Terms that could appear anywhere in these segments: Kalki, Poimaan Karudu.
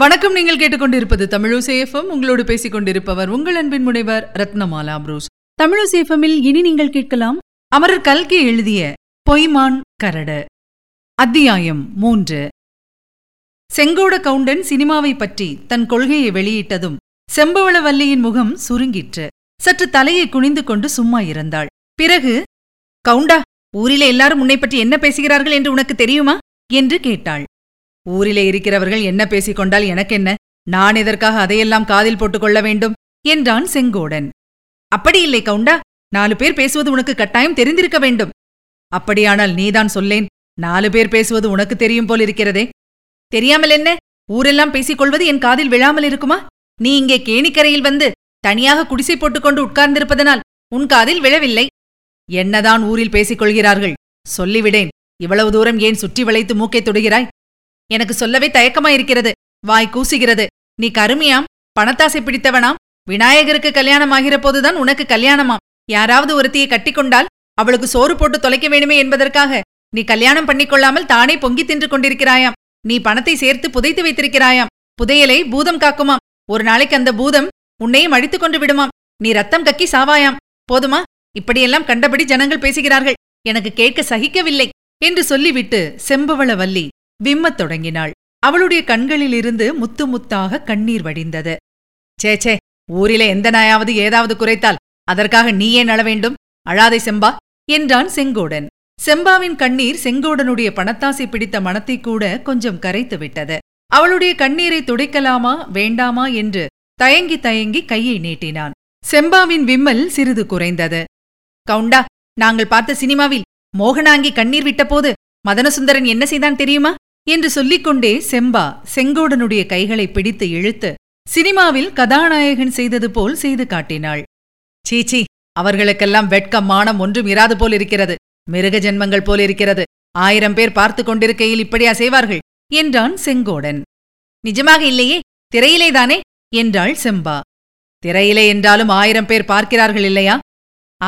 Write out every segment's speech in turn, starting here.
வணக்கம். நீங்கள் கேட்டுக்கொண்டிருப்பது தமிழசேஃபம். உங்களோடு பேசிக் கொண்டிருப்பவர் உங்கள் அன்பின் முனைவர் ரத்னமாலா புரூஸ். தமிழசேஃபமில் இனி நீங்கள் கேட்கலாம் அமரர் கல்கி எழுதிய பொய்மான் கரடு, அத்தியாயம் 3. செங்கோட கவுண்டன் சினிமாவை பற்றி தன் கொள்கையை வெளியிட்டதும் செம்பவளவல்லியின் முகம் சுருங்கிற்று. சற்று தலையை குனிந்து கொண்டு சும்மா இருந்தாள். பிறகு, கவுண்டா, ஊரிலே எல்லாரும் உன்னை பற்றி என்ன பேசுகிறார்கள் என்று உனக்கு தெரியுமா என்று கேட்டாள். ஊரிலே இருக்கிறவர்கள் என்ன பேசிக் கொண்டால் எனக்கென்ன? நான் எதற்காக அதையெல்லாம் காதில் போட்டுக்கொள்ள வேண்டும் என்றான் செங்கோடன். அப்படியில்லை கவுண்டா, 4 பேர் பேசுவது உனக்கு கட்டாயம் தெரிந்திருக்க வேண்டும். அப்படியானால் நீதான் சொல்லேன். 4 பேர் பேசுவது உனக்கு தெரியும் போல் இருக்கிறதே. தெரியாமல் என்ன? ஊரெல்லாம் பேசிக்கொள்வது என் காதில் விழாமல் இருக்குமா? நீ இங்கே கேணிக்கரையில் வந்து தனியாக குடிசை போட்டுக்கொண்டு உட்கார்ந்திருப்பதனால் உன் காதில் விழவில்லை. என்னதான் ஊரில் பேசிக்கொள்கிறார்கள்? சொல்லிவிடேன். இவ்வளவு தூரம் ஏன் சுற்றி வளைத்து மூக்கை தொடுகிறாய்? எனக்கு சொல்லவே தயக்கமாயிருக்கிறது, வாய் கூசுகிறது. நீ கருமியாம், பணத்தாசை பிடித்தவனாம். விநாயகருக்கு கல்யாணம் ஆகிற போதுதான் உனக்கு கல்யாணமாம். யாராவது ஒருத்தியை கட்டிக்கொண்டால் அவளுக்கு சோறு போட்டு தொலைக்க வேணுமே என்பதற்காக நீ கல்யாணம் பண்ணிக்கொள்ளாமல் தானே பொங்கி தின்று கொண்டிருக்கிறாயாம். நீ பணத்தை சேர்த்து புதைத்து வைத்திருக்கிறாயாம். புதையலை பூதம் காக்குமாம். ஒரு நாளைக்கு அந்த பூதம் உன்னையும் அடித்து கொண்டு விடுமாம். நீ ரத்தம் கக்கி சாவாயாம். போதுமா? இப்படியெல்லாம் கண்டபடி ஜனங்கள் பேசுகிறார்கள். எனக்கு கேட்க சகிக்கவில்லை என்று சொல்லிவிட்டு செம்பவளவல்லி விம்மத் தொடங்கினாள். அவளுடைய கண்களிலிருந்து முத்து முத்தாக கண்ணீர் வடிந்தது. சேச்சே, ஊரிலே எந்த நாயாவது ஏதாவது குறைத்தால் அதற்காக நீ ஏன் அழ வேண்டும்? அழாதை செம்பா என்றான் செங்கோடன். செம்பாவின் கண்ணீர் செங்கோடனுடைய பணத்தாசை பிடித்த மனத்தை கூட கொஞ்சம் கரைத்து விட்டது. அவளுடைய கண்ணீரை துடைக்கலாமா வேண்டாமா என்று தயங்கி தயங்கி கையை நீட்டினான். செம்பாவின் விம்மல் சிறிது குறைந்தது. கவுண்டா, நாங்கள் பார்த்த சினிமாவில் மோகனாங்கி கண்ணீர் விட்டபோது மதனசுந்தரன் என்ன செய்தான் தெரியுமா என்று சொல்லிக்கொண்டே செம்பா செங்கோடனுடைய கைகளை பிடித்து இழுத்து சினிமாவில் கதாநாயகன் செய்தது போல் செய்து காட்டினாள். சீச்சி, அவர்களுக்கெல்லாம் வெட்கம் மானம் ஒன்றும் இராது போல் இருக்கிறது. மிருக ஜென்மங்கள் போல் இருக்கிறது. 1000 பேர் பார்த்து கொண்டிருக்கையில் இப்படியா செய்வார்கள் என்றான் செங்கோடன். நிஜமாக இல்லையே, திரையிலேதானே என்றாள் செம்பா. திரையிலே என்றாலும் 1000 பேர் பார்க்கிறார்கள் இல்லையா?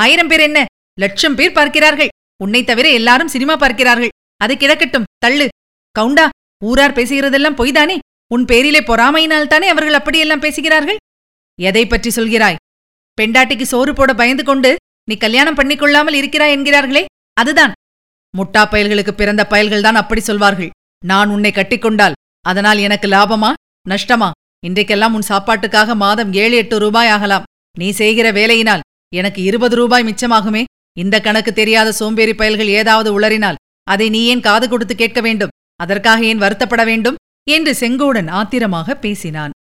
1000 பேர் என்ன, 1,00,000 பேர் பார்க்கிறார்கள். உன்னை தவிர எல்லாரும் சினிமா பார்க்கிறார்கள். அது கிடக்கட்டும், தள்ளு. கவுண்டா, ஊரார் பேசுகிறதெல்லாம் பொய்தானே? உன் பேரிலே பொறாமையினால் தானே அவர்கள் அப்படியெல்லாம் பேசுகிறார்கள். எதை பற்றி சொல்கிறாய்? பெண்டாட்டிக்கு சோறு போட பயந்து கொண்டு நீ கல்யாணம் பண்ணிக்கொள்ளாமல் இருக்கிறாய் என்கிறார்களே, அதுதான். முட்டா பயல்களுக்கு பிறந்த பயல்கள்தான் அப்படி சொல்வார்கள். நான் உன்னை கட்டிக்கொண்டால் அதனால் எனக்கு லாபமா நஷ்டமா? இன்றைக்கெல்லாம் உன் சாப்பாட்டுக்காக மாதம் 7-8 ரூபாய் ஆகலாம். நீ செய்கிற வேலையினால் எனக்கு 20 ரூபாய் மிச்சமாகுமே. இந்த கணக்கு தெரியாத சோம்பேறி பயல்கள் ஏதாவது உளறினால் அதை நீ ஏன் காது கொடுத்து கேட்க வேண்டும்? அதற்காக ஏன் வருத்தப்பட வேண்டும் என்று செங்கோடன் ஆத்திரமாக பேசினான்.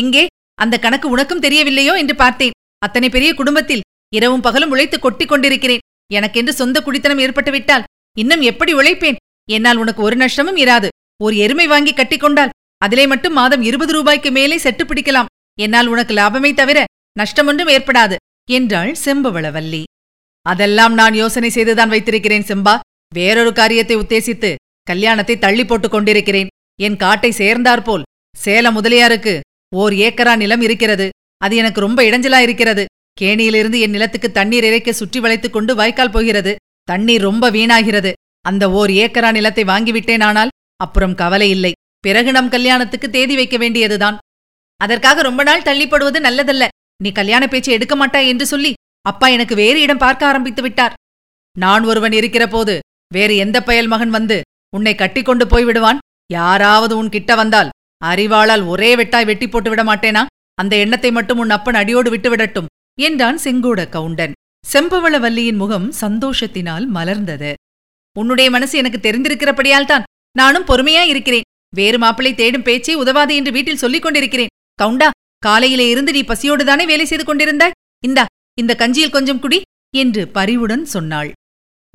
எங்கே அந்த கணக்கு உனக்கும் தெரியவில்லையோ என்று பார்த்தேன். அத்தனை பெரிய குடும்பத்தில் இரவும் பகலும் உழைத்து கொட்டி கொண்டிருக்கிறேன். எனக்கென்று சொந்த குடித்தனம் ஏற்பட்டுவிட்டால் இன்னும் எப்படி உழைப்பேன்? என்னால் உனக்கு ஒரு நஷ்டமும் இராது. ஒரு எருமை வாங்கி கட்டிக்கொண்டால் அதிலே மட்டும் மாதம் 20 ரூபாய்க்கு மேலே செட்டு பிடிக்கலாம். என்னால் உனக்கு லாபமே தவிர நஷ்டமொன்றும் ஏற்படாது என்றாள் செம்பவளவல்லி. அதெல்லாம் நான் யோசனை செய்துதான் வைத்திருக்கிறேன் செம்பா. வேறொரு காரியத்தை உத்தேசித்து கல்யாணத்தை தள்ளி போட்டுக் கொண்டிருக்கிறேன். என் காட்டை சேர்ந்தாற்போல் சேல முதலியாருக்கு 1 ஏக்கரா நிலம் இருக்கிறது. அது எனக்கு ரொம்ப இடைஞ்சலா இருக்கிறது. கேணியிலிருந்து என் நிலத்துக்கு தண்ணீர் இறைக்க சுற்றி வளைத்துக் கொண்டு வாய்க்கால் போகிறது. தண்ணீர் ரொம்ப வீணாகிறது. அந்த 1 ஏக்கரா நிலத்தை வாங்கிவிட்டேனானால் அப்புறம் கவலை இல்லை. பிறகு நம் கல்யாணத்துக்கு தேதி வைக்க வேண்டியதுதான். அதற்காக ரொம்ப நாள் தள்ளிப்படுவது நல்லதல்ல. நீ கல்யாண பேச்சு எடுக்க மாட்டாய் என்று சொல்லி அப்பா எனக்கு வேறு இடம் பார்க்க ஆரம்பித்து விட்டார். நான் ஒருவன் இருக்கிற போது வேறு எந்த பயல் மகன் வந்து உன்னை கட்டிக்கொண்டு போய்விடுவான்? யாராவது உன் கிட்ட வந்தால் அறிவாளால் ஒரே வெட்டாய் வெட்டி போட்டு விட மாட்டேனா? அந்த எண்ணத்தை மட்டும் உன் அப்பன் அடியோடு விட்டுவிடட்டும் என்றான் செங்கோட கவுண்டன். செம்பவளவல்லியின் முகம் சந்தோஷத்தினால் மலர்ந்தது. உன்னுடைய மனசு எனக்கு தெரிந்திருக்கிறபடியால்தான் நானும் பொறுமையா இருக்கிறேன். வேறு மாப்பிள்ளை தேடும் பேச்சே உதவாது என்று வீட்டில் சொல்லிக் கொண்டிருக்கிறேன். கவுண்டா, காலையிலே இருந்து நீ பசியோடுதானே வேலை செய்து கொண்டிருந்தாய். இந்த கஞ்சியில் கொஞ்சம் குடி என்று பரிவுடன் சொன்னாள்.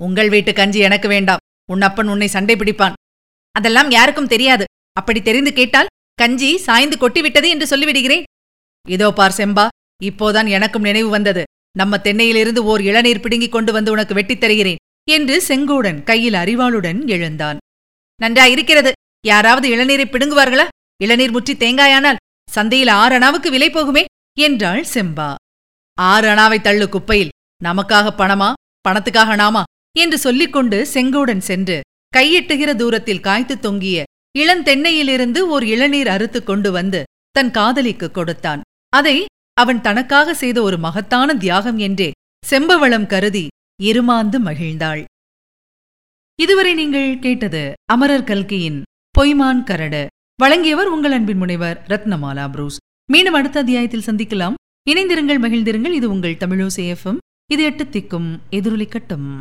உங்கள் வீட்டு கஞ்சி எனக்கு வேண்டாம். உன் அப்பன் உன்னை சண்டை பிடிப்பான். அதெல்லாம் யாருக்கும் தெரியாது. அப்படி தெரிந்து கேட்டால் கஞ்சி சாய்ந்து கொட்டிவிட்டது என்று சொல்லிவிடுகிறேன். இதோ பார் செம்பா, இப்போதான் எனக்கும் நினைவு வந்தது. நம்ம தென்னையிலிருந்து ஓர் இளநீர் பிடுங்கிக் கொண்டு வந்து உனக்கு வெட்டித் தருகிறேன் என்று செங்கோடன் கையில் அறிவாளுடன் எழுந்தான். நன்றாயிருக்கிறது. யாராவது இளநீரை பிடுங்குவார்களா? இளநீர் முற்றி தேங்காயானால் சந்தையில் 6 அணாவுக்கு விலை போகுமே என்றாள் செம்பா. 6 அணாவை தள்ளு குப்பையில். நமக்காக பணமா, பணத்துக்காக நாமா என்று சொல்லிக்கொண்டு செங்கோடன் சென்று கையெட்டுகிற தூரத்தில் காய்த்து தொங்கிய இளந்தென்னையிலிருந்து ஓர் இளநீர் அறுத்து கொண்டு வந்து தன் காதலிக்கு கொடுத்தான். அதை அவன் தனக்காக செய்த ஒரு மகத்தான தியாகம் என்றே செம்பவளம் கருதி இருமாந்து மகிழ்ந்தாள். இதுவரை நீங்கள் கேட்டது அமரர் கல்கியின் பொய்மான் கரடு. வழங்கியவர் உங்கள் அன்பின் முனைவர் ரத்னமாலா புரூஸ். மீண்டும் அடுத்த அத்தியாயத்தில் சந்திக்கலாம். இணைந்திருங்கள், மகிழ்ந்திருங்கள். இது உங்கள் தமிழோசை FM. இது 8 திக்கும் எதிரொலிக்கட்டும்.